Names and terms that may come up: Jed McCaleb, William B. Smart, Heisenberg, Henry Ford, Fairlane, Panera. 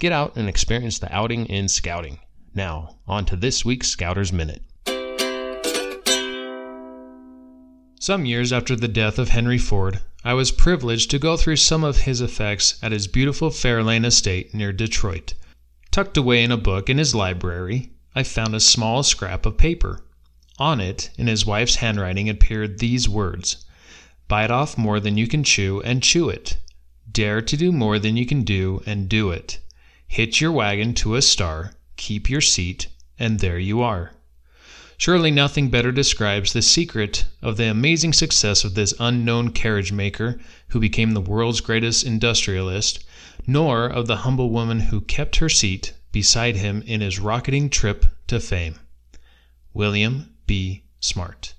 Get out and experience the outing in scouting. Now, on to this week's Scouter's Minute. Some years after the death of Henry Ford, I was privileged to go through some of his effects at his beautiful Fairlane estate near Detroit. Tucked away in a book in his library, I found a small scrap of paper. On it, in his wife's handwriting, appeared these words: "Bite off more than you can chew and chew it. Dare to do more than you can do and do it. Hitch your wagon to a star, keep your seat, and there you are." Surely nothing better describes the secret of the amazing success of this unknown carriage maker who became the world's greatest industrialist, nor of the humble woman who kept her seat beside him in his rocketing trip to fame. William B. Smart.